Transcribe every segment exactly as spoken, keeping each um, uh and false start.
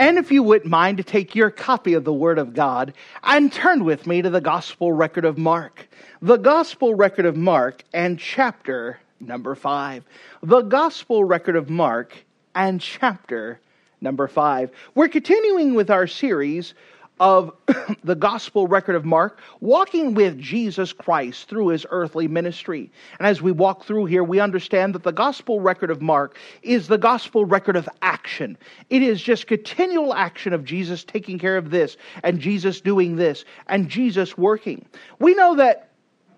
And if you wouldn't mind to take your copy of the Word of God and turn with me to the Gospel Record of Mark. The Gospel Record of Mark and chapter number five. The Gospel Record of Mark and chapter number five. We're continuing with our series of the Gospel Record of Mark, walking with Jesus Christ through his earthly ministry. And as we walk through here, we understand that the Gospel Record of Mark is the Gospel Record of action. It is just continual action of Jesus taking care of this, and Jesus doing this, and Jesus working. We know that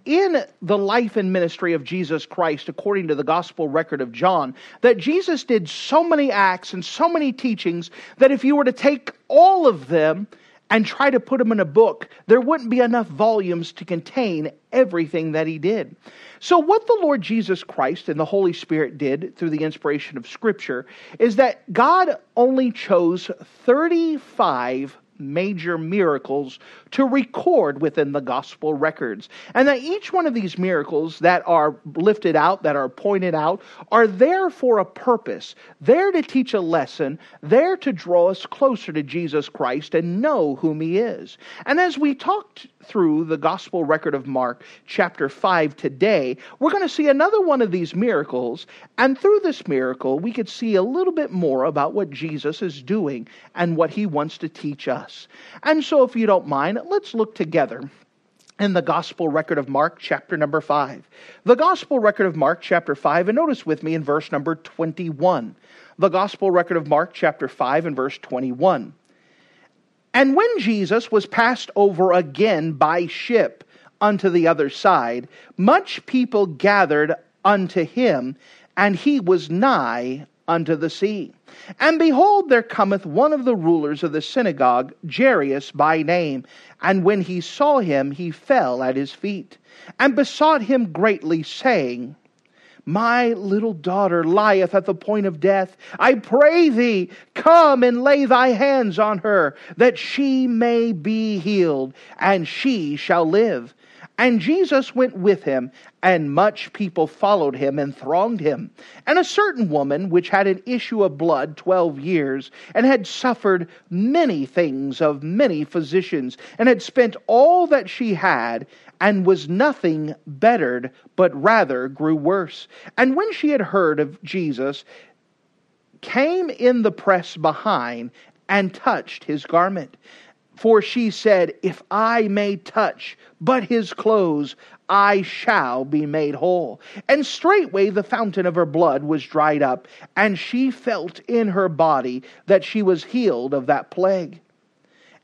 in the life and ministry of Jesus Christ, according to the Gospel Record of John, that Jesus did so many acts and so many teachings that if you were to take all of them and try to put them in a book, there wouldn't be enough volumes to contain everything that he did. So what the Lord Jesus Christ and the Holy Spirit did through the inspiration of Scripture is that God only chose thirty-five major miracles to record within the gospel records. And that each one of these miracles that are lifted out, that are pointed out, are there for a purpose, there to teach a lesson, there to draw us closer to Jesus Christ and know whom he is. And as we talked through the Gospel Record of Mark chapter five today, we're going to see another one of these miracles. And through this miracle, we could see a little bit more about what Jesus is doing and what he wants to teach us. And so if you don't mind, let's look together in the Gospel Record of Mark chapter number five. The Gospel Record of Mark chapter five, and notice with me in verse number twenty-one. The Gospel Record of Mark chapter five and verse twenty-one. And when Jesus was passed over again by ship unto the other side, much people gathered unto him, and he was nigh unto the sea. And behold, there cometh one of the rulers of the synagogue, Jairus by name. And when he saw him, he fell at his feet, and besought him greatly, saying, My little daughter lieth at the point of death. I pray thee, come and lay thy hands on her, that she may be healed, and she shall live. And Jesus went with him, and much people followed him and thronged him. And a certain woman, which had an issue of blood twelve years, and had suffered many things of many physicians, and had spent all that she had, and was nothing bettered, but rather grew worse. And when she had heard of Jesus, came in the press behind, and touched his garment. For she said, If I may touch but his clothes, I shall be made whole. And straightway the fountain of her blood was dried up, and she felt in her body that she was healed of that plague.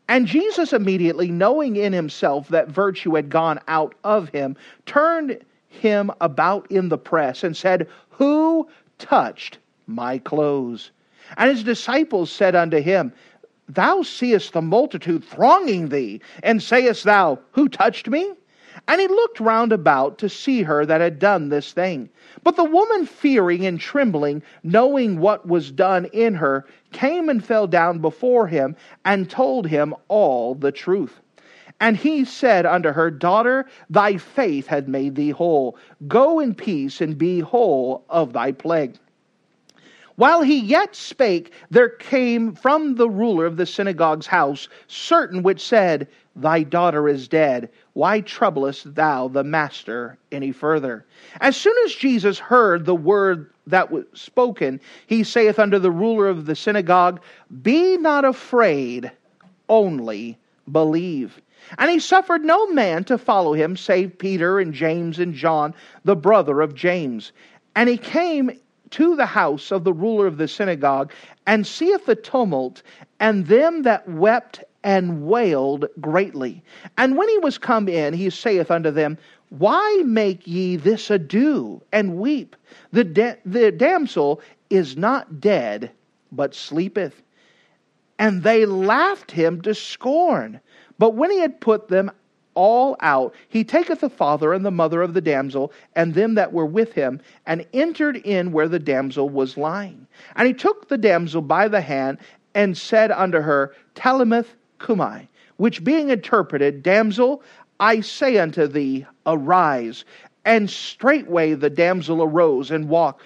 And Jesus, immediately knowing in himself that virtue had gone out of him, turned him about in the press and said, Who touched my clothes? And his disciples said unto him, Thou seest the multitude thronging thee, and sayest thou, Who touched me? And he looked round about to see her that had done this thing. But the woman, fearing and trembling, knowing what was done in her, came and fell down before him, and told him all the truth. And he said unto her, Daughter, thy faith hath made thee whole. Go in peace, and be whole of thy plague. While he yet spake, there came from the ruler of the synagogue's house certain which said, Thy daughter is dead. Why troublest thou the master any further? As soon as Jesus heard the word that was spoken, he saith unto the ruler of the synagogue, Be not afraid, only believe. And he suffered no man to follow him, save Peter and James and John, the brother of James. And he came to the house of the ruler of the synagogue, and seeth the tumult, and them that wept and wailed greatly. And when he was come in, he saith unto them, Why make ye this ado, and weep? The, da- the damsel is not dead, but sleepeth. and they laughed him to scorn. But when he had put them all out, he taketh the father and the mother of the damsel, and them that were with him, and entered in where the damsel was lying. And he took the damsel by the hand, and said unto her, Talitha cumi, which being interpreted, Damsel, I say unto thee, arise. And straightway the damsel arose and walked,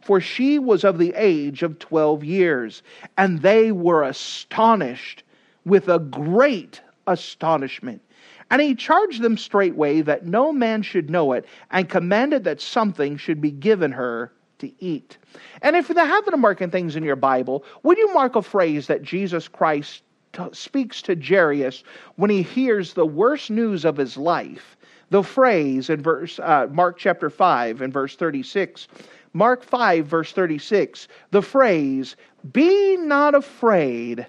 for she was of the age of twelve years. And they were astonished with a great astonishment. And he charged them straightway that no man should know it, and commanded that something should be given her to eat. And if you happen to mark in things in your Bible, would you mark a phrase that Jesus Christ t- speaks to Jairus when he hears the worst news of his life? The phrase in verse uh, Mark chapter five and verse thirty-six, Mark five verse thirty-six, the phrase, be not afraid,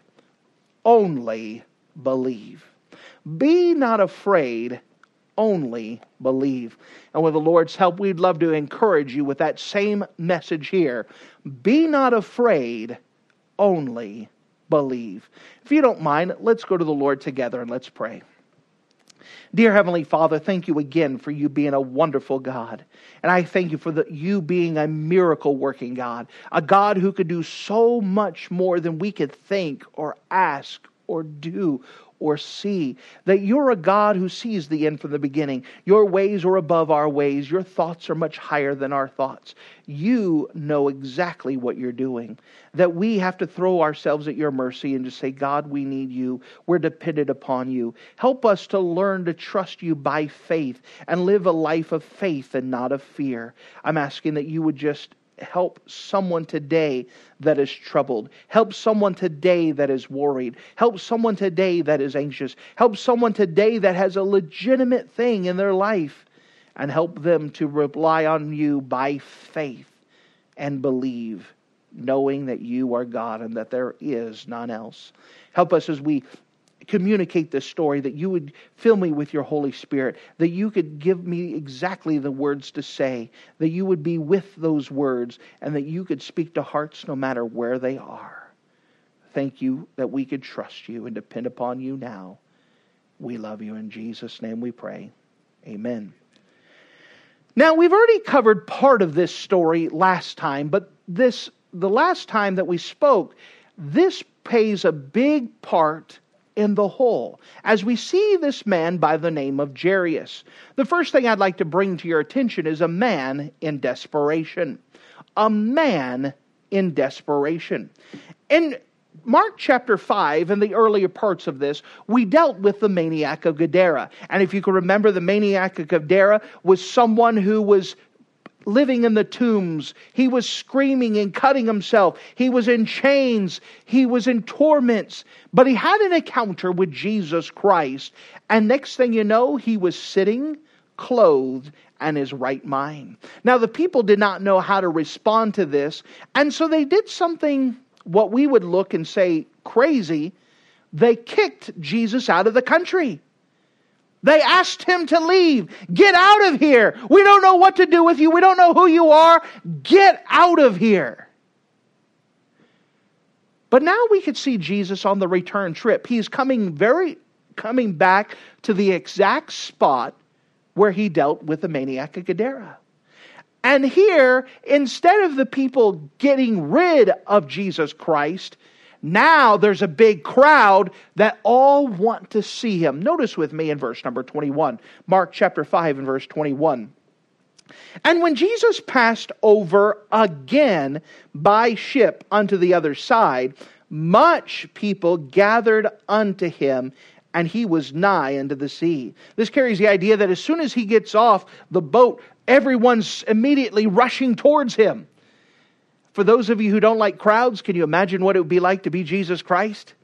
only believe. Be not afraid, only believe. And with the Lord's help, we'd love to encourage you with that same message here. Be not afraid, only believe. If you don't mind, let's go to the Lord together and let's pray. Dear Heavenly Father, thank you again for you being a wonderful God. And I thank you for the, you being a miracle-working God, a God who could do so much more than we could think or ask or do or see. That you're a God who sees the end from the beginning. Your ways are above our ways. Your thoughts are much higher than our thoughts. You know exactly what you're doing. That we have to throw ourselves at your mercy and just say, God, we need you. We're dependent upon you. Help us to learn to trust you by faith and live a life of faith and not of fear. I'm asking that you would just help someone today that is troubled. Help someone today that is worried. Help someone today that is anxious. Help someone today that has a legitimate thing in their life. And help them to rely on you by faith and believe, knowing that you are God and that there is none else. Help us as we communicate this story, that you would fill me with your Holy Spirit, that you could give me exactly the words to say, that you would be with those words, and that you could speak to hearts no matter where they are. Thank you that we could trust you and depend upon you now. We love you. In Jesus' name we pray. Amen. Now, we've already covered part of this story last time, but this the last time that we spoke, this plays a big part in the whole, as we see this man by the name of Jairus. The first thing I'd like to bring to your attention is a man in desperation. A man in desperation. In Mark chapter five, in the earlier parts of this, we dealt with the maniac of Gadara. And if you can remember, the maniac of Gadara was someone who was living in the tombs. He was screaming and cutting himself. He was in chains. He was in torments. But he had an encounter with Jesus Christ. And next thing you know, he was sitting, clothed, and his right mind. Now, the people did not know how to respond to this. And so they did something, what we would look and say, crazy. They kicked Jesus out of the country. They asked him to leave. Get out of here. We don't know what to do with you. We don't know who you are. Get out of here. But now we could see Jesus on the return trip. He's coming very coming back to the exact spot where he dealt with the maniac of Gadara. And here, instead of the people getting rid of Jesus Christ, now there's a big crowd that all want to see him. Notice with me in verse number twenty-one. Mark chapter five and verse twenty-one. And when Jesus passed over again by ship unto the other side, much people gathered unto him, and he was nigh unto the sea. This carries the idea that as soon as he gets off the boat, everyone's immediately rushing towards him. For those of you who don't like crowds, can you imagine what it would be like to be Jesus Christ?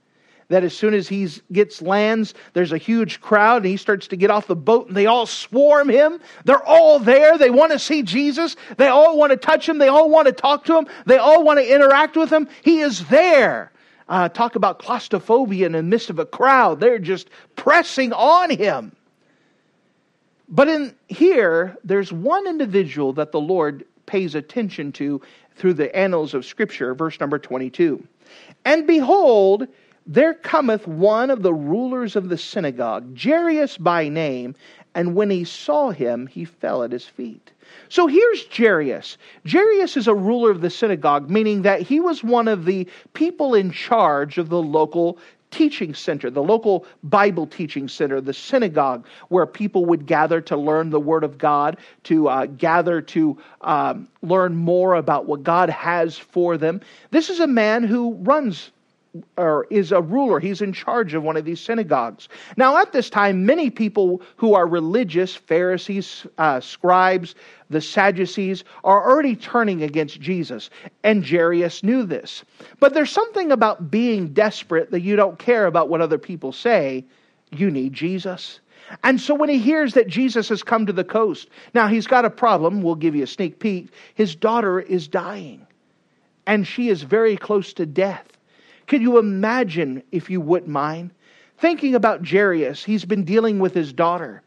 That as soon as he gets lands, there's a huge crowd and he starts to get off the boat and they all swarm him. They're all there. They want to see Jesus. They all want to touch him. They all want to talk to him. They all want to interact with him. He is there. Uh, talk about claustrophobia in the midst of a crowd. They're just pressing on him. But in here, there's one individual that the Lord pays attention to through the annals of Scripture, verse number twenty-two. And behold, there cometh one of the rulers of the synagogue, Jairus by name, and when he saw him, he fell at his feet. So here's Jairus. Jairus is a ruler of the synagogue, meaning that he was one of the people in charge of the local teaching center, the local Bible teaching center, the synagogue, where people would gather to learn the Word of God, to uh, gather to um, learn more about what God has for them. This is a man who runs or is a ruler. He's in charge of one of these synagogues. Now at this time, many people who are religious, Pharisees, uh, scribes, the Sadducees, are already turning against Jesus. And Jairus knew this. But there's something about being desperate that you don't care about what other people say. You need Jesus. And so when he hears that Jesus has come to the coast, now he's got a problem. We'll give you a sneak peek. His daughter is dying. And she is very close to death. Could you imagine, if you wouldn't mind, thinking about Jairus? He's been dealing with his daughter,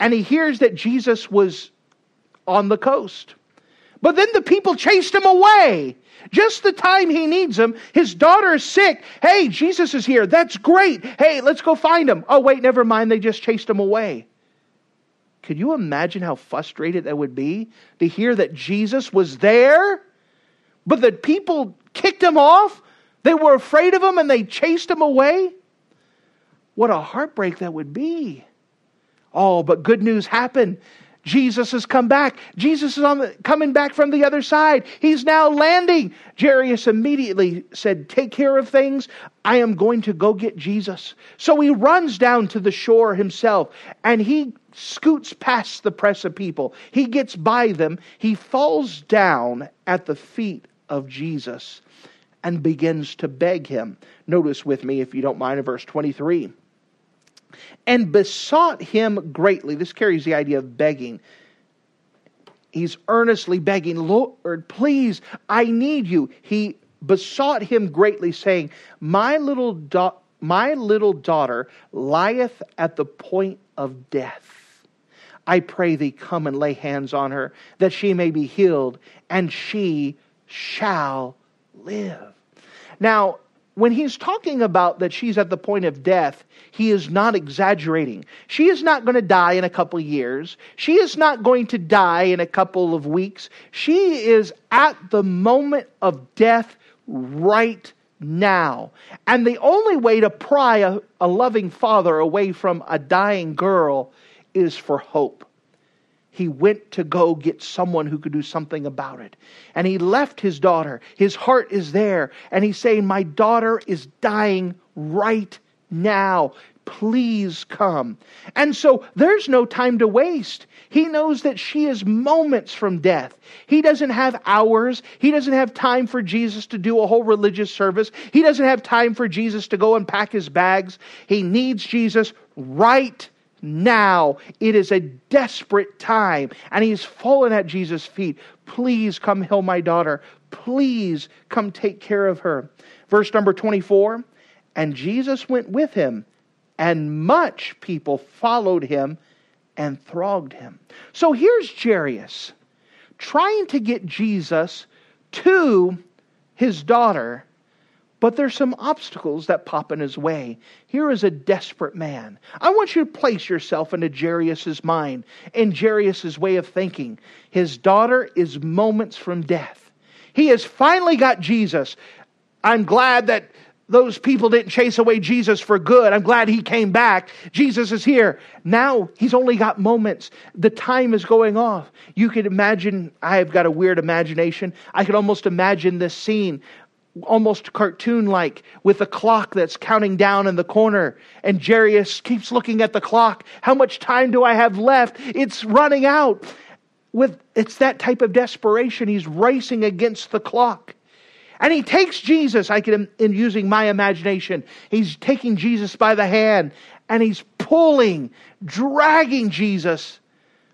and he hears that Jesus was on the coast. But then the people chased him away. Just the time he needs him, his daughter is sick. Hey, Jesus is here. That's great. Hey, let's go find him. Oh, wait, never mind. They just chased him away. Could you imagine how frustrated that would be to hear that Jesus was there, but the people kicked him off? They were afraid of him and they chased him away. What a heartbreak that would be. Oh, but good news happened. Jesus has come back. Jesus is on the, coming back from the other side. He's now landing. Jairus immediately said, take care of things. I am going to go get Jesus. So he runs down to the shore himself and he scoots past the press of people. He gets by them. He falls down at the feet of Jesus and begins to beg him. Notice with me, if you don't mind, in verse twenty-three. And besought him greatly. This carries the idea of begging. He's earnestly begging, Lord, please, I need you. He besought him greatly, saying, My little, da- my little daughter lieth at the point of death. I pray thee, come and lay hands on her, that she may be healed, and she shall live. Now, when he's talking about that she's at the point of death, he is not exaggerating. She is not going to die in a couple years. She is not going to die in a couple of weeks. She is at the moment of death right now. And the only way to pry a, a loving father away from a dying girl is for hope. He went to go get someone who could do something about it. And he left his daughter. His heart is there. And he's saying, my daughter is dying right now. Please come. And so there's no time to waste. He knows that she is moments from death. He doesn't have hours. He doesn't have time for Jesus to do a whole religious service. He doesn't have time for Jesus to go and pack his bags. He needs Jesus right now. Now it is a desperate time, and he's fallen at Jesus' feet. Please come heal my daughter. Please come take care of her. Verse number twenty-four, and Jesus went with him, and much people followed him and thronged him. So here's Jairus trying to get Jesus to his daughter, but there's some obstacles that pop in his way. Here is a desperate man. I want you to place yourself into Jairus' mind, in Jairus' way of thinking. His daughter is moments from death. He has finally got Jesus. I'm glad that those people didn't chase away Jesus for good. I'm glad he came back. Jesus is here. Now he's only got moments. The time is going off. You could imagine, I've got a weird imagination. I could almost imagine this scene, almost cartoon-like, with a clock that's counting down in the corner. And Jairus keeps looking at the clock. How much time do I have left? It's running out. With It's that type of desperation. He's racing against the clock. And he takes Jesus, I can, in using my imagination, he's taking Jesus by the hand, and he's pulling, dragging Jesus,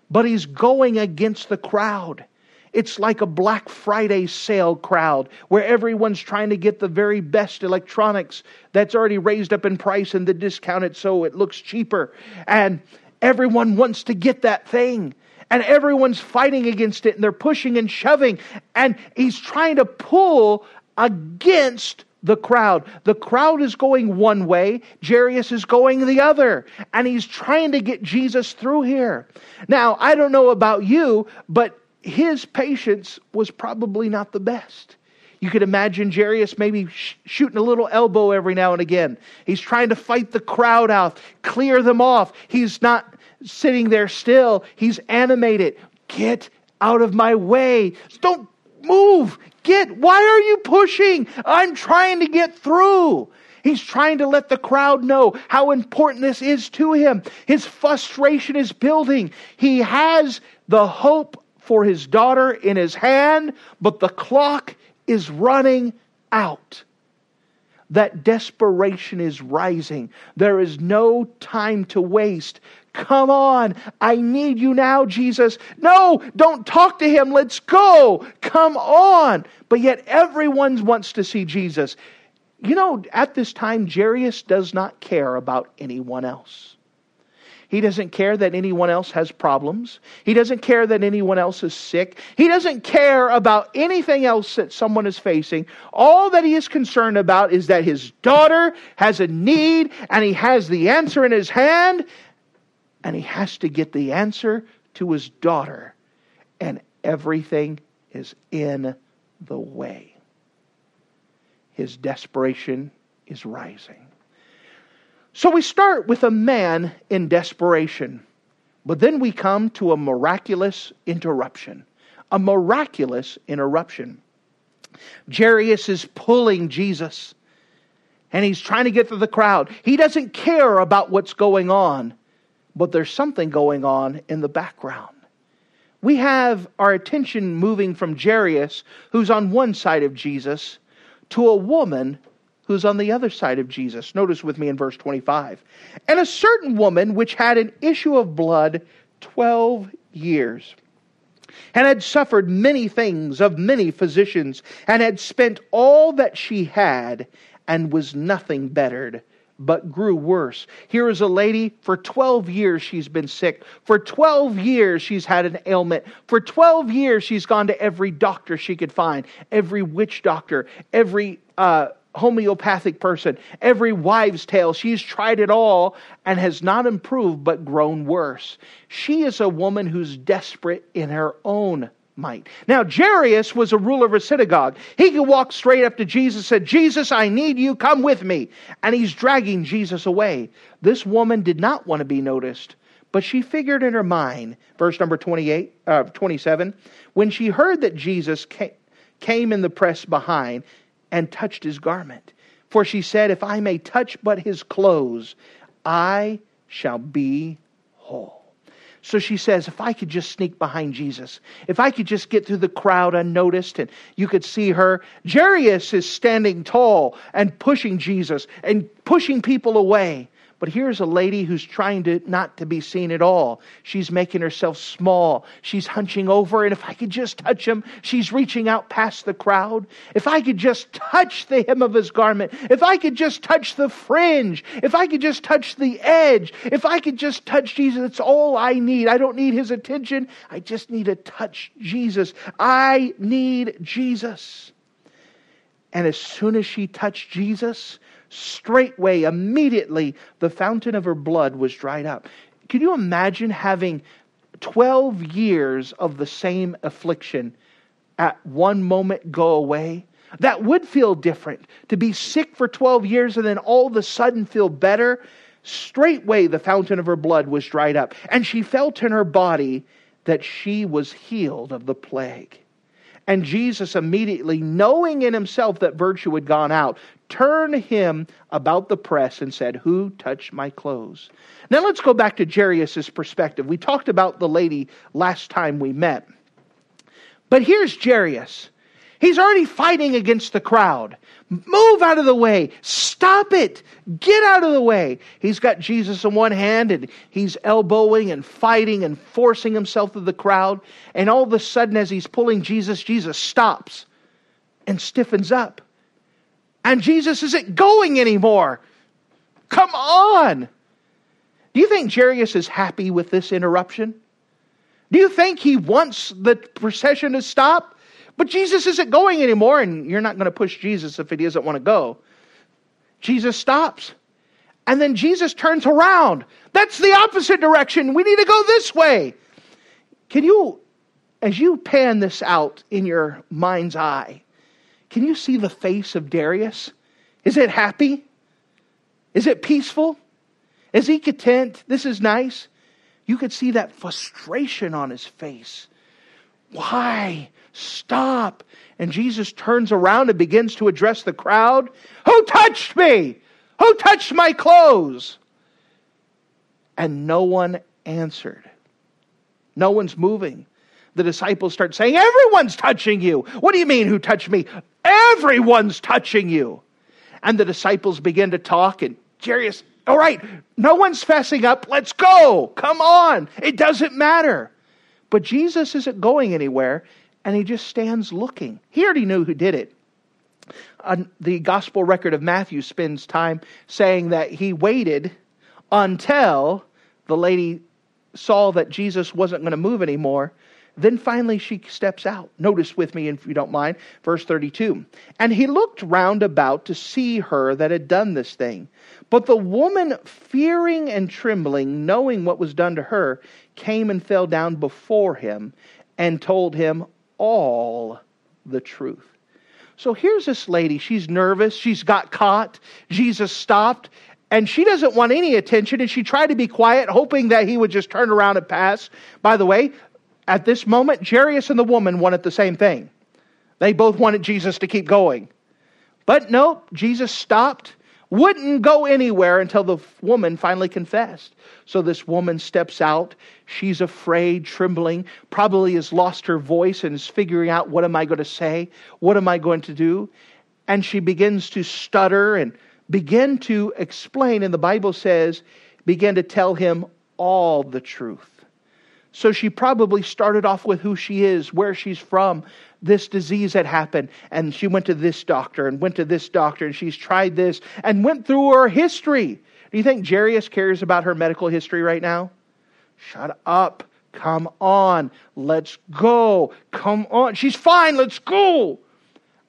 but he's going against the crowd. It's like a Black Friday sale crowd where everyone's trying to get the very best electronics that's already raised up in price and the discounted so it looks cheaper. And everyone wants to get that thing. And everyone's fighting against it and they're pushing and shoving. And he's trying to pull against the crowd. The crowd is going one way. Jairus is going the other. And he's trying to get Jesus through here. Now, I don't know about you, but his patience was probably not the best. You could imagine Jairus maybe sh- shooting a little elbow every now and again. He's trying to fight the crowd out, clear them off. He's not sitting there still. He's animated. Get out of my way. Don't move. Get. Why are you pushing? I'm trying to get through. He's trying to let the crowd know how important this is to him. His frustration is building. He has the hope for his daughter in his hand, but the clock is running out. That desperation is rising. There is no time to waste. Come on, I need you now, Jesus. No, don't talk to him. Let's go. Come on. But yet everyone wants to see Jesus. You know, at this time, Jairus does not care about anyone else. He doesn't care that anyone else has problems. He doesn't care that anyone else is sick. He doesn't care about anything else that someone is facing. All that he is concerned about is that his daughter has a need, and he has the answer in his hand, and he has to get the answer to his daughter, and everything is in the way. His desperation is rising. So we start with a man in desperation, but then we come to a miraculous interruption. A miraculous interruption. Jairus is pulling Jesus, and he's trying to get through the crowd. He doesn't care about what's going on, but there's something going on in the background. We have our attention moving from Jairus, who's on one side of Jesus, to a woman who's on the other side of Jesus. Notice with me in verse twenty-five. And a certain woman which had an issue of blood twelve years, and had suffered many things of many physicians, and had spent all that she had, and was nothing bettered, but grew worse. Here is a lady, for twelve years she's been sick. For twelve years she's had an ailment. For twelve years she's gone to every doctor she could find, every witch doctor, every uh, homeopathic person, every wives' tale. She's tried it all and has not improved but grown worse. She is a woman who's desperate in her own might. Now, Jairus was a ruler of a synagogue. He could walk straight up to Jesus and said, Jesus, I need you. Come with me. And he's dragging Jesus away. This woman did not want to be noticed, but she figured in her mind, verse number twenty-eight, uh, twenty-seven, when she heard that Jesus came in the press behind, and touched his garment. For she said, if I may touch but his clothes, I shall be whole. So she says, if I could just sneak behind Jesus, if I could just get through the crowd unnoticed, and you could see her. Jairus is standing tall and pushing Jesus and pushing people away. But here's a lady who's trying to not to be seen at all. She's making herself small. She's hunching over. And if I could just touch him, she's reaching out past the crowd. If I could just touch the hem of his garment. If I could just touch the fringe. If I could just touch the edge. If I could just touch Jesus, that's all I need. I don't need his attention. I just need to touch Jesus. I need Jesus. And as soon as she touched Jesus, straightway, immediately, the fountain of her blood was dried up. Can you imagine having twelve years of the same affliction at one moment go away? That would feel different. To be sick for twelve years and then all of a sudden feel better. Straightway, the fountain of her blood was dried up. And she felt in her body that she was healed of the plague. And Jesus immediately, knowing in himself that virtue had gone out, turned him about the press and said, who touched my clothes? Now let's go back to Jairus' perspective. We talked about the lady last time we met. But here's Jairus. He's already fighting against the crowd. Move out of the way. Stop it. Get out of the way. He's got Jesus in one hand and he's elbowing and fighting and forcing himself through the crowd. And all of a sudden as he's pulling Jesus, Jesus stops and stiffens up. And Jesus isn't going anymore. Come on. Do you think Jairus is happy with this interruption? Do you think he wants the procession to stop? But Jesus isn't going anymore, and you're not going to push Jesus if he doesn't want to go. Jesus stops. And then Jesus turns around. That's the opposite direction. We need to go this way. Can you, as you pan this out in your mind's eye, can you see the face of Jairus? Is it happy? Is it peaceful? Is he content? This is nice. You could see that frustration on his face. Why? Stop. And Jesus turns around and begins to address the crowd. Who touched me? Who touched my clothes? And no one answered. No one's moving. The disciples start saying, everyone's touching you. What do you mean, who touched me? Everyone's touching you. And the disciples begin to talk. And Jairus, all right, no one's fessing up. Let's go. Come on. It doesn't matter. But Jesus isn't going anywhere. And he just stands looking. He already knew who did it. Uh, the Gospel Record of Matthew spends time saying that he waited until the lady saw that Jesus wasn't going to move anymore. Then finally she steps out. Notice with me, if you don't mind, verse thirty-two. And he looked round about to see her that had done this thing. But the woman, fearing and trembling, knowing what was done to her, came and fell down before him and told him all the truth. So here's this lady. She's nervous. She's got caught. Jesus stopped. And she doesn't want any attention. And she tried to be quiet, hoping that he would just turn around and pass. By the way, at this moment, Jairus and the woman wanted the same thing. They both wanted Jesus to keep going. But nope, Jesus stopped. Wouldn't go anywhere until the woman finally confessed. So this woman steps out. She's afraid, trembling, probably has lost her voice and is figuring out, what am I going to say? What am I going to do? And she begins to stutter and begin to explain. And the Bible says, begin to tell him all the truth. So she probably started off with who she is, where she's from, this disease had happened, and she went to this doctor and went to this doctor, and she's tried this and went through her history. Do you think Jairus cares about her medical history right now? Shut up. Come on. Let's go. Come on. She's fine. Let's go.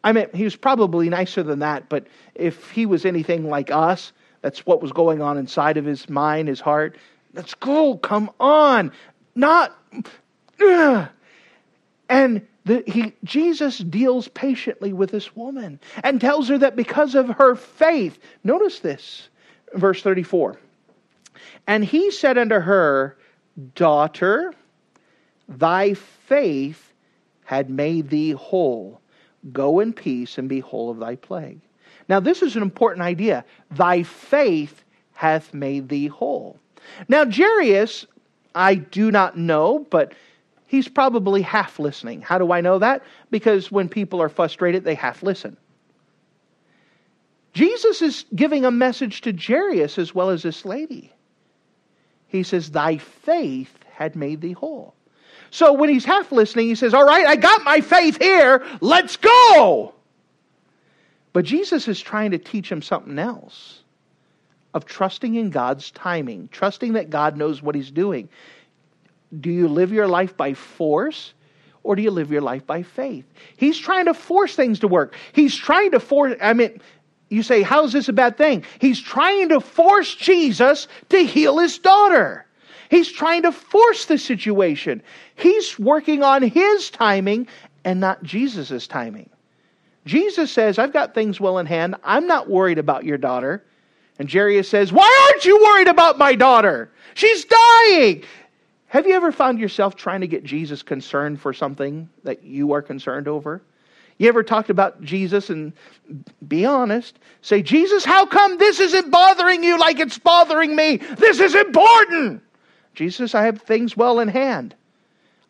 I mean, he was probably nicer than that, but if he was anything like us, that's what was going on inside of his mind, his heart. Let's go. Come on. Not, ugh. And the, he, Jesus deals patiently with this woman and tells her that because of her faith, notice this, verse thirty-four. And he said unto her, daughter, thy faith had made thee whole. Go in peace and be whole of thy plague. Now this is an important idea. Thy faith hath made thee whole. Now Jairus, I do not know, but he's probably half listening. How do I know that? Because when people are frustrated, they half listen. Jesus is giving a message to Jairus as well as this lady. He says, thy faith had made thee whole. So when he's half listening, he says, all right, I got my faith here. Let's go. But Jesus is trying to teach him something else. Of trusting in God's timing. Trusting that God knows what he's doing. Do you live your life by force? Or do you live your life by faith? He's trying to force things to work. He's trying to force... I mean, you say, how is this a bad thing? He's trying to force Jesus to heal his daughter. He's trying to force the situation. He's working on his timing and not Jesus's timing. Jesus says, I've got things well in hand. I'm not worried about your daughter. And Jairus says, why aren't you worried about my daughter? She's dying. Have you ever found yourself trying to get Jesus concerned for something that you are concerned over? You ever talked about Jesus and be honest? Say, Jesus, how come this isn't bothering you like it's bothering me? This is important. Jesus, I have things well in hand.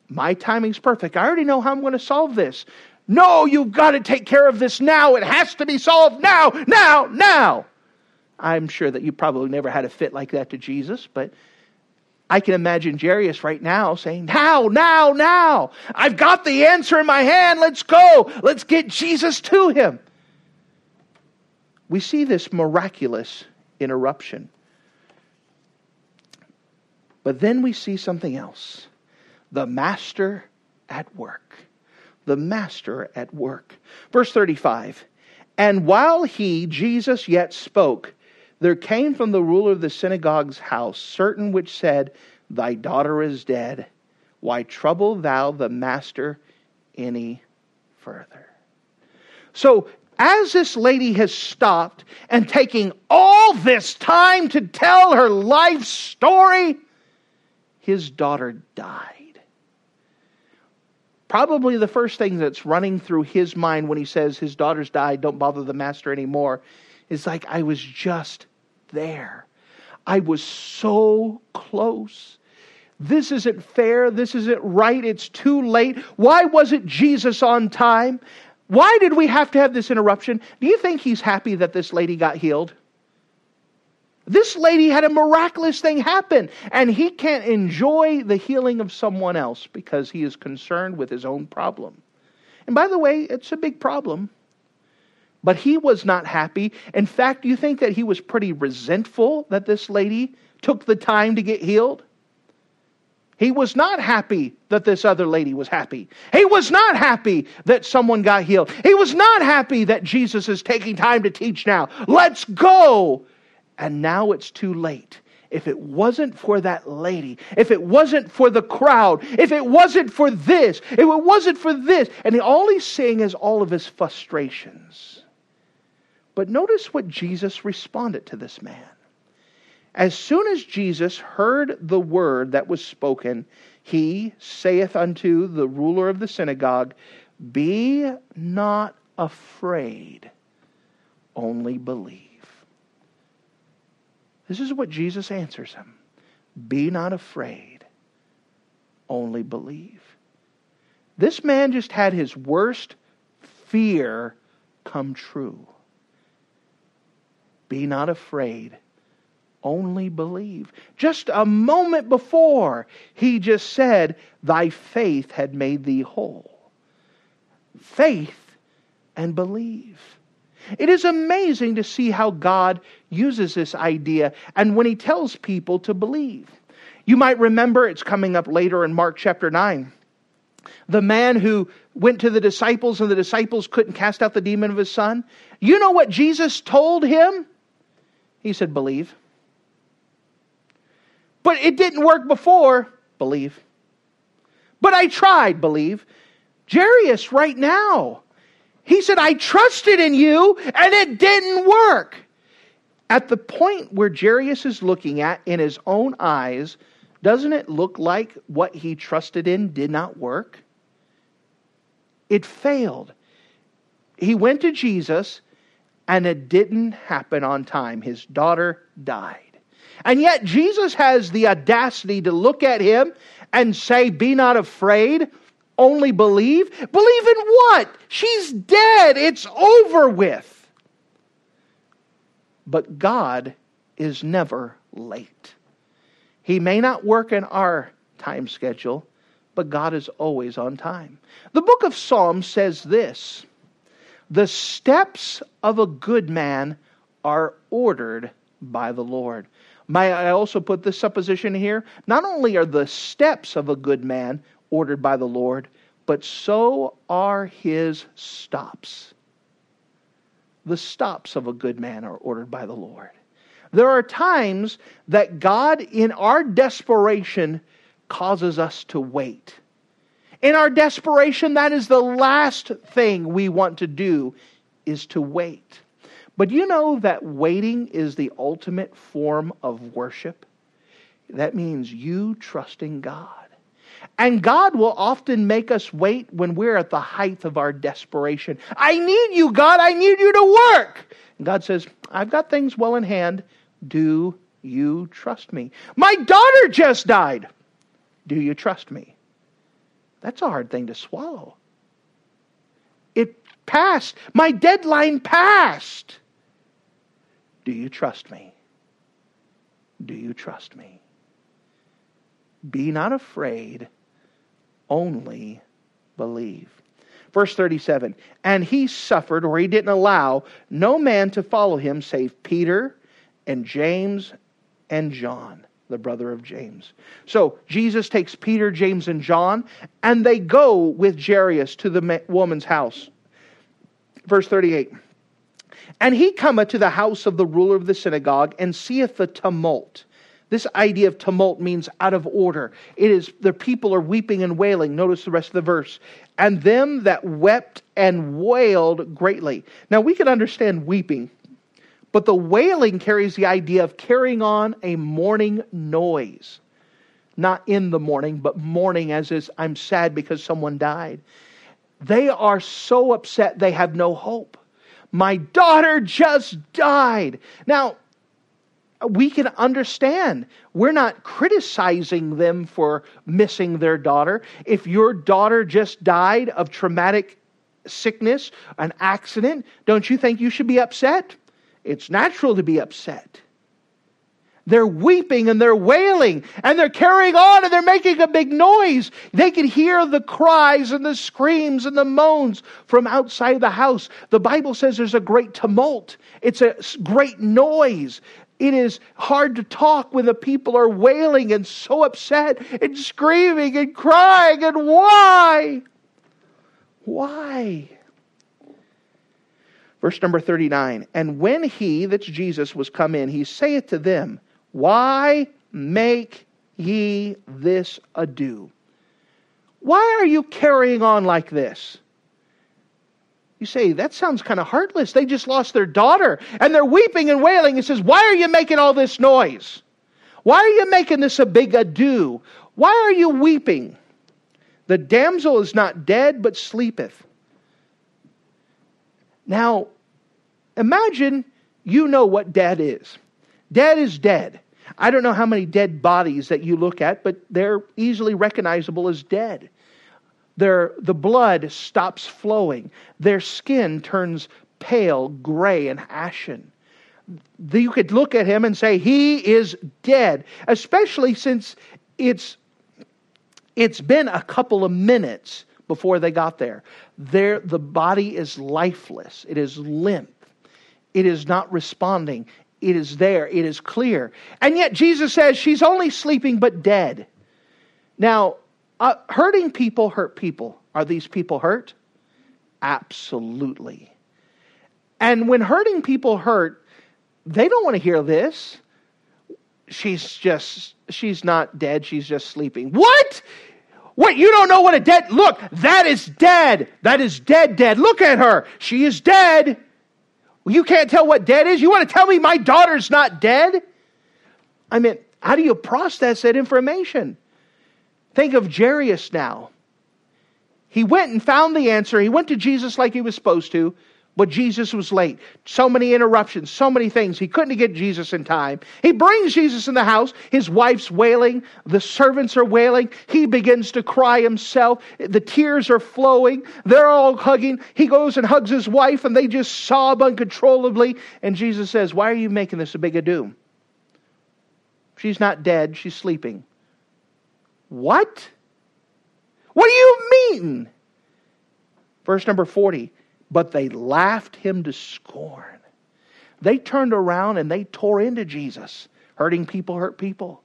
My timing's perfect. I already know how I'm going to solve this. No, you've got to take care of this now. It has to be solved now, now, now. I'm sure that you probably never had a fit like that to Jesus, but I can imagine Jairus right now saying, now, now, now. I've got the answer in my hand. Let's go. Let's get Jesus to him. We see this miraculous interruption. But then we see something else. The master at work. the master at work. Verse thirty-five, and while he, Jesus, yet spoke, there came from the ruler of the synagogue's house certain which said, Thy daughter is dead. Why trouble thou the master any further? So, as this lady has stopped and taking all this time to tell her life story, his daughter died. Probably the first thing that's running through his mind when he says his daughter's died, don't bother the master anymore, is like, I was just there. I was so close. This isn't fair. This isn't right. It's too late. Why wasn't Jesus on time? Why did we have to have this interruption? Do you think he's happy that this lady got healed? This lady had a miraculous thing happen, and he can't enjoy the healing of someone else because he is concerned with his own problem. And by the way, it's a big problem. But he was not happy. In fact, you think that he was pretty resentful that this lady took the time to get healed? He was not happy that this other lady was happy. He was not happy that someone got healed. He was not happy that Jesus is taking time to teach now. Let's go. And now it's too late. If it wasn't for that lady, if it wasn't for the crowd, if it wasn't for this, if it wasn't for this. And all he's saying is all of his frustrations. But notice what Jesus responded to this man. As soon as Jesus heard the word that was spoken, he saith unto the ruler of the synagogue, Be not afraid, only believe. This is what Jesus answers him. Be not afraid, only believe. This man just had his worst fear come true. Be not afraid, only believe. Just a moment before, he just said, Thy faith had made thee whole. Faith and believe. It is amazing to see how God uses this idea and when he tells people to believe. You might remember, it's coming up later in Mark chapter nine. The man who went to the disciples and the disciples couldn't cast out the demon of his son. You know what Jesus told him? He said, believe. But it didn't work before. Believe. But I tried. Believe. Jairus right now. He said, I trusted in you and it didn't work. At the point where Jairus is looking at in his own eyes, doesn't it look like what he trusted in did not work? It failed. He went to Jesus and it didn't happen on time. His daughter died. And yet Jesus has the audacity to look at him and say, Be not afraid, only believe. Believe in what? She's dead. It's over with. But God is never late. He may not work in our time schedule, but God is always on time. The book of Psalms says this, The steps of a good man are ordered by the Lord. May I also put this supposition here? Not only are the steps of a good man ordered by the Lord, but so are his stops. The stops of a good man are ordered by the Lord. There are times that God, in our desperation, causes us to wait. In our desperation, that is the last thing we want to do, is to wait. But you know that waiting is the ultimate form of worship? That means you trusting God. And God will often make us wait when we're at the height of our desperation. I need you, God. I need you to work. And God says, I've got things well in hand. Do you trust me? My daughter just died. Do you trust me? That's a hard thing to swallow. It passed. My deadline passed. Do you trust me? Do you trust me? Be not afraid, only believe. Verse thirty-seven, and he suffered, or he didn't allow, no man to follow him save Peter and James and John. the brother of James. So Jesus takes Peter, James, and John, and they go with Jairus to the woman's house. Verse thirty-eight. And he cometh to the house of the ruler of the synagogue, and seeth the tumult. This idea of tumult means out of order. It is the people are weeping and wailing. Notice the rest of the verse. And them that wept and wailed greatly. Now we can understand weeping, but the wailing carries the idea of carrying on a mourning noise. Not in the morning, but mourning as is, I'm sad because someone died. They are so upset they have no hope. My daughter just died. Now, we can understand. We're not criticizing them for missing their daughter. If your daughter just died of traumatic sickness, an accident, don't you think you should be upset? It's natural to be upset. They're weeping and they're wailing and they're carrying on and they're making a big noise. They can hear the cries and the screams and the moans from outside the house. The Bible says there's a great tumult. It's a great noise. It is hard to talk when the people are wailing and so upset and screaming and crying. And why? Why? Verse number thirty-nine. And when he, that's Jesus, was come in, he saith to them, Why make ye this ado? Why are you carrying on like this? You say, that sounds kind of heartless. They just lost their daughter and they're weeping and wailing. It says, why are you making all this noise? Why are you making this a big ado? Why are you weeping? The damsel is not dead, but sleepeth. Now, imagine you know what dead is. Dead is dead. I don't know how many dead bodies that you look at, but they're easily recognizable as dead. Their, the blood stops flowing. Their skin turns pale, gray, and ashen. You could look at him and say, he is dead. Especially since it's it's been a couple of minutes before they got there. There, the body is lifeless. It is limp. It is not responding. It is there. It is clear. And yet Jesus says, she's only sleeping but dead. Now, Uh, hurting people hurt people. Are these people hurt? Absolutely. And when hurting people hurt, they don't want to hear this. She's just, she's not dead. She's just sleeping. What? What? You don't know what a dead, look, that is dead. That is dead, dead. Look at her. She is dead. You can't tell what dead is? You want to tell me my daughter's not dead? I mean, how do you process that information? Think of Jairus now. He went and found the answer. He went to Jesus like he was supposed to, but Jesus was late. So many interruptions, so many things. He couldn't get Jesus in time. He brings Jesus in the house. His wife's wailing. The servants are wailing. He begins to cry himself. The tears are flowing. They're all hugging. He goes and hugs his wife, and they just sob uncontrollably. And Jesus says, why are you making this a big ado? She's not dead. She's sleeping. What? What do you mean? Verse number forty. But they laughed him to scorn. They turned around and they tore into Jesus. Hurting people hurt people.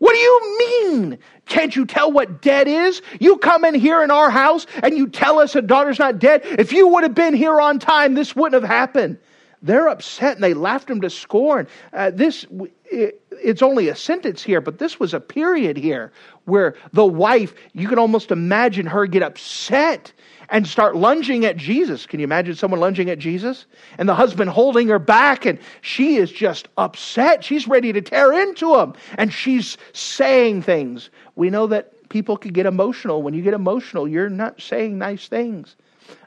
What do you mean? Can't you tell what dead is? You come in here in our house and you tell us a daughter's not dead. If you would have been here on time, this wouldn't have happened. They're upset and they laughed him to scorn. Uh, this it, it's only a sentence here, but this was a period here where the wife, you can almost imagine her get upset and start lunging at Jesus. Can you imagine someone lunging at Jesus? And the husband holding her back, and she is just upset. She's ready to tear into him. And she's saying things. We know that people can get emotional. When you get emotional, you're not saying nice things.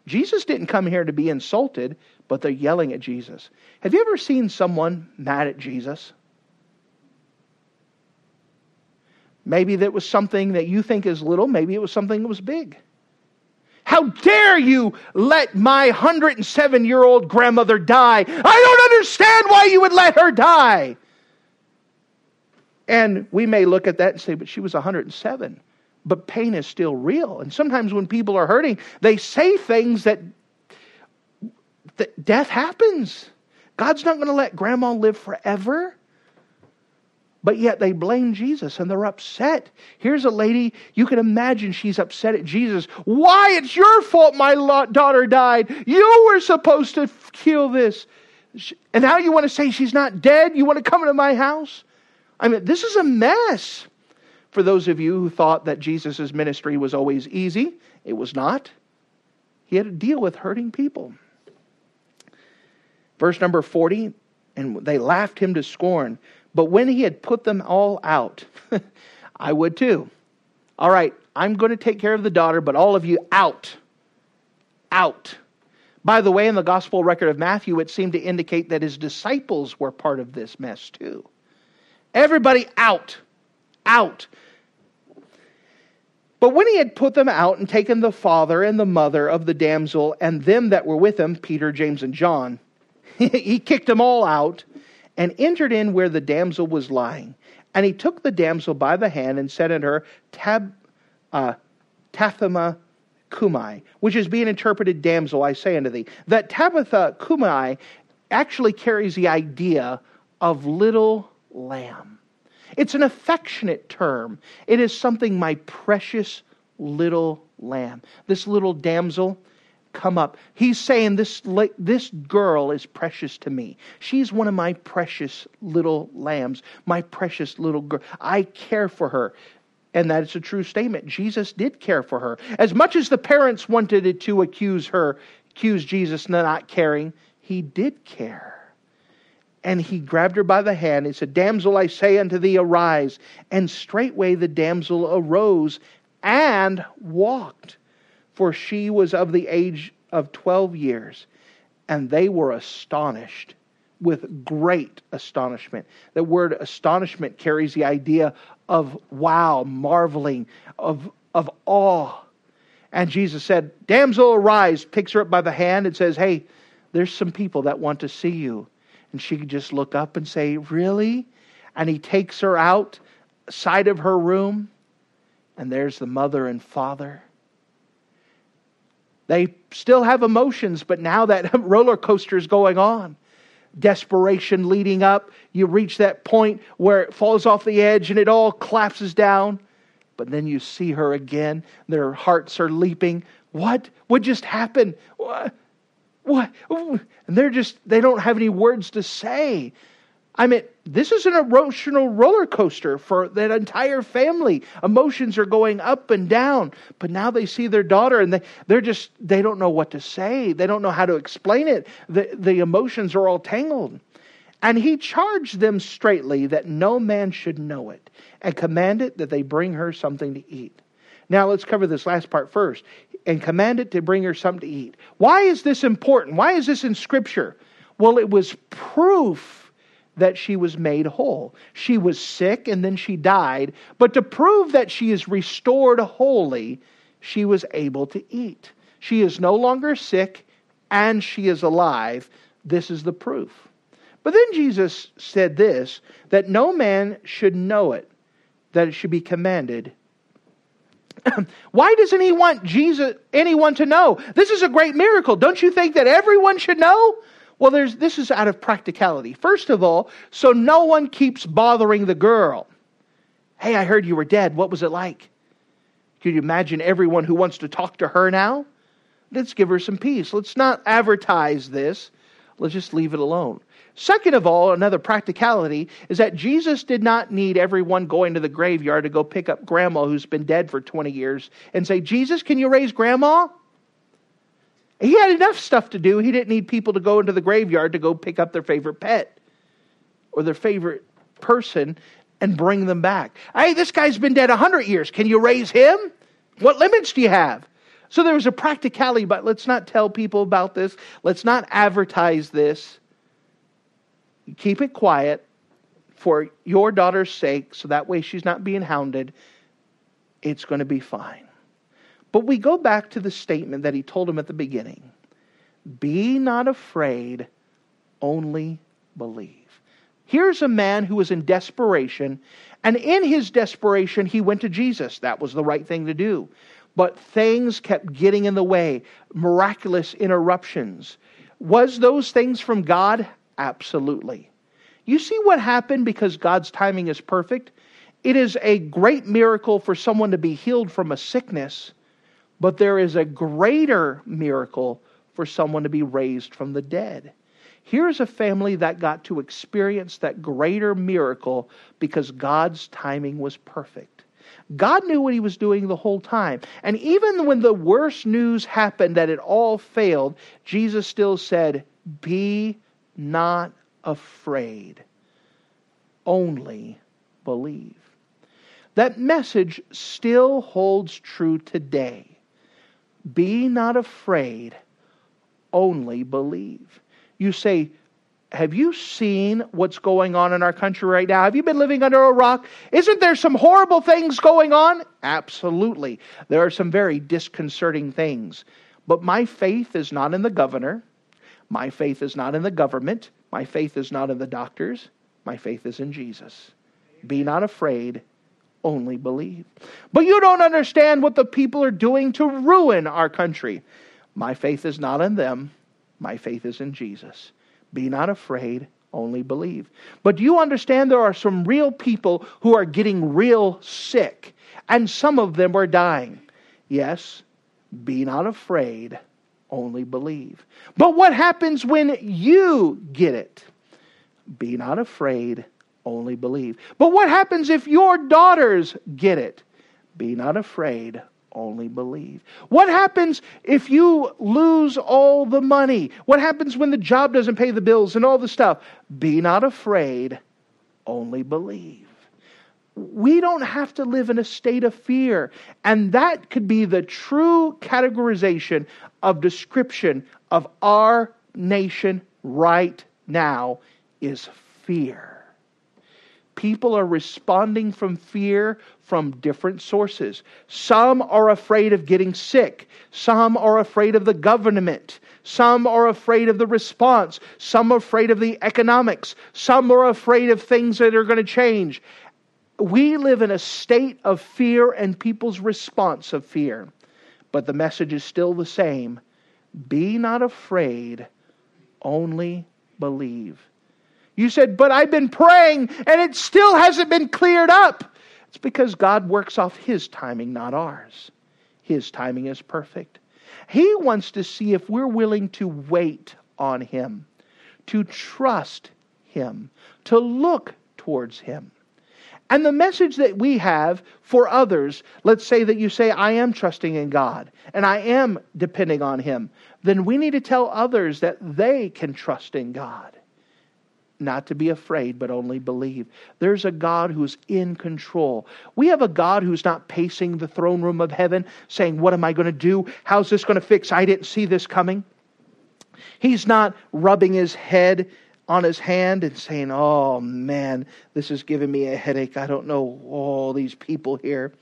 Jesus didn't come here to be insulted, but they're yelling at Jesus. Have you ever seen someone mad at Jesus? Maybe that was something that you think is little. Maybe it was something that was big. How dare you let my one hundred seven-year-old grandmother die? I don't understand why you would let her die. And we may look at that and say, but she was one hundred seven. But pain is still real. And sometimes when people are hurting, they say things that That death happens. God's not going to let grandma live forever. But yet they blame Jesus and they're upset. Here's a lady, you can imagine she's upset at Jesus. Why, it's your fault my daughter died. You were supposed to kill this. And now you want to say she's not dead? You want to come into my house? I mean, this is a mess. For those of you who thought that Jesus' ministry was always easy, it was not. He had to deal with hurting people. Verse number forty, and they laughed him to scorn. But when he had put them all out, I would too. All right, I'm going to take care of the daughter, but all of you out. Out. By the way, in the Gospel record of Matthew, it seemed to indicate that his disciples were part of this mess too. Everybody out. Out. But when he had put them out and taken the father and the mother of the damsel and them that were with him, Peter, James, and John, he kicked them all out and entered in where the damsel was lying. And he took the damsel by the hand and said unto her, Tab, uh, Talitha cumi, which is being interpreted, damsel, I say unto thee. That Talitha cumi actually carries the idea of little lamb. It's an affectionate term. It is something, my precious little lamb. This little damsel, come up. He's saying this, this girl is precious to me. She's one of my precious little lambs, my precious little girl. I care for her. And that is a true statement. Jesus did care for her. As much as the parents wanted to accuse her, accuse Jesus of not caring, he did care. And he grabbed her by the hand and said, Damsel, I say unto thee, arise. And straightway the damsel arose and walked, for she was of the age of twelve years. And they were astonished with great astonishment. The word astonishment carries the idea of wow, marveling, of, of awe. And Jesus said, Damsel, arise, picks her up by the hand and says, Hey, there's some people that want to see you. And she could just look up and say, Really? And he takes her out, side of her room. And there's the mother and father. They still have emotions, but now that roller coaster is going on. Desperation leading up. You reach that point where it falls off the edge and it all collapses down. But then you see her again. Their hearts are leaping. What? What just happened? What? What? And they're just, they don't have any words to say. I mean, this is an emotional roller coaster for that entire family. Emotions are going up and down. But now they see their daughter and they, they're just, they don't know what to say. They don't know how to explain it. The, the emotions are all tangled. And he charged them straitly that no man should know it, and commanded that they bring her something to eat. Now let's cover this last part first. And commanded to bring her something to eat. Why is this important? Why is this in Scripture? Well, it was proof that she was made whole. She was sick and then she died. But to prove that she is restored wholly, she was able to eat. She is no longer sick and she is alive. This is the proof. But then Jesus said this, that no man should know it, that it should be commanded. Why doesn't he want Jesus, anyone to know? This is a great miracle. Don't you think that everyone should know? Well, there's, this is out of practicality. First of all, so no one keeps bothering the girl. Hey, I heard you were dead. What was it like? Could you imagine everyone who wants to talk to her now? Let's give her some peace. Let's not advertise this. Let's just leave it alone. Second of all, another practicality is that Jesus did not need everyone going to the graveyard to go pick up grandma who's been dead for twenty years and say, Jesus, can you raise grandma? He had enough stuff to do. He didn't need people to go into the graveyard to go pick up their favorite pet or their favorite person and bring them back. Hey, this guy's been dead one hundred years. Can you raise him? What limits do you have? So there was a practicality, but let's not tell people about this. Let's not advertise this. Keep it quiet for your daughter's sake, so that way she's not being hounded. It's going to be fine. But we go back to the statement that he told him at the beginning. Be not afraid, only believe. Here's a man who was in desperation, and in his desperation, he went to Jesus. That was the right thing to do. But things kept getting in the way. Miraculous interruptions. Was those things from God? Absolutely. You see what happened because God's timing is perfect? It is a great miracle for someone to be healed from a sickness, but there is a greater miracle for someone to be raised from the dead. Here's a family that got to experience that greater miracle because God's timing was perfect. God knew what he was doing the whole time. And even when the worst news happened, that it all failed, Jesus still said, "Be not afraid, only believe." That message still holds true today. Be not afraid, only believe. You say, have you seen what's going on in our country right now? Have you been living under a rock? Isn't there some horrible things going on? Absolutely. There are some very disconcerting things. But my faith is not in the governor. My faith is not in the government. My faith is not in the doctors. My faith is in Jesus. Be not afraid, only believe. But you don't understand what the people are doing to ruin our country. My faith is not in them. My faith is in Jesus. Be not afraid, only believe. But do you understand there are some real people who are getting real sick, and some of them are dying? Yes, be not afraid, only believe. But what happens when you get it? Be not afraid, only believe. But what happens if your daughters get it? Be not afraid, only believe. What happens if you lose all the money? What happens when the job doesn't pay the bills and all the stuff? Be not afraid, only believe. We don't have to live in a state of fear. And that could be the true categorization of description of our nation right now is fear. People are responding from fear from different sources. Some are afraid of getting sick. Some are afraid of the government. Some are afraid of the response. Some are afraid of the economics. Some are afraid of things that are going to change. We live in a state of fear and people's response of fear. But the message is still the same. Be not afraid, only believe. You said, but I've been praying and it still hasn't been cleared up. It's because God works off His timing, not ours. His timing is perfect. He wants to see if we're willing to wait on Him, to trust Him, to look towards Him. And the message that we have for others, let's say that you say, I am trusting in God and I am depending on Him. Then we need to tell others that they can trust in God. Not to be afraid, but only believe. There's a God who's in control. We have a God who's not pacing the throne room of heaven, saying, what am I going to do? How's this going to fix? I didn't see this coming. He's not rubbing his head on his hand and saying, oh man, this is giving me a headache. I don't know all these people here.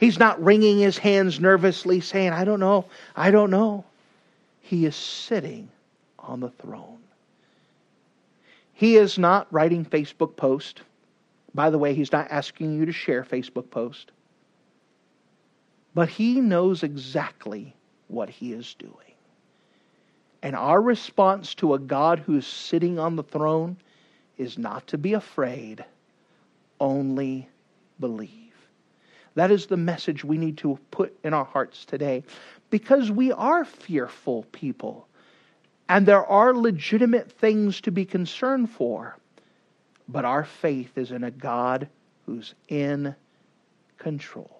He's not wringing his hands nervously saying, I don't know, I don't know. He is sitting on the throne. He is not writing Facebook posts. By the way, He's not asking you to share Facebook posts. But He knows exactly what He is doing. And our response to a God who's sitting on the throne is not to be afraid, only believe. That is the message we need to put in our hearts today, because we are fearful people. And there are legitimate things to be concerned for. But our faith is in a God who's in control.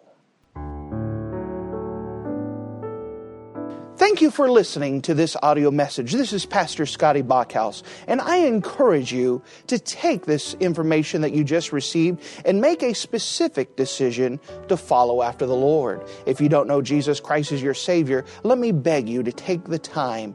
Thank you for listening to this audio message. This is Pastor Scotty Bockhaus, and I encourage you to take this information that you just received and make a specific decision to follow after the Lord. If you don't know Jesus Christ as your Savior, let me beg you to take the time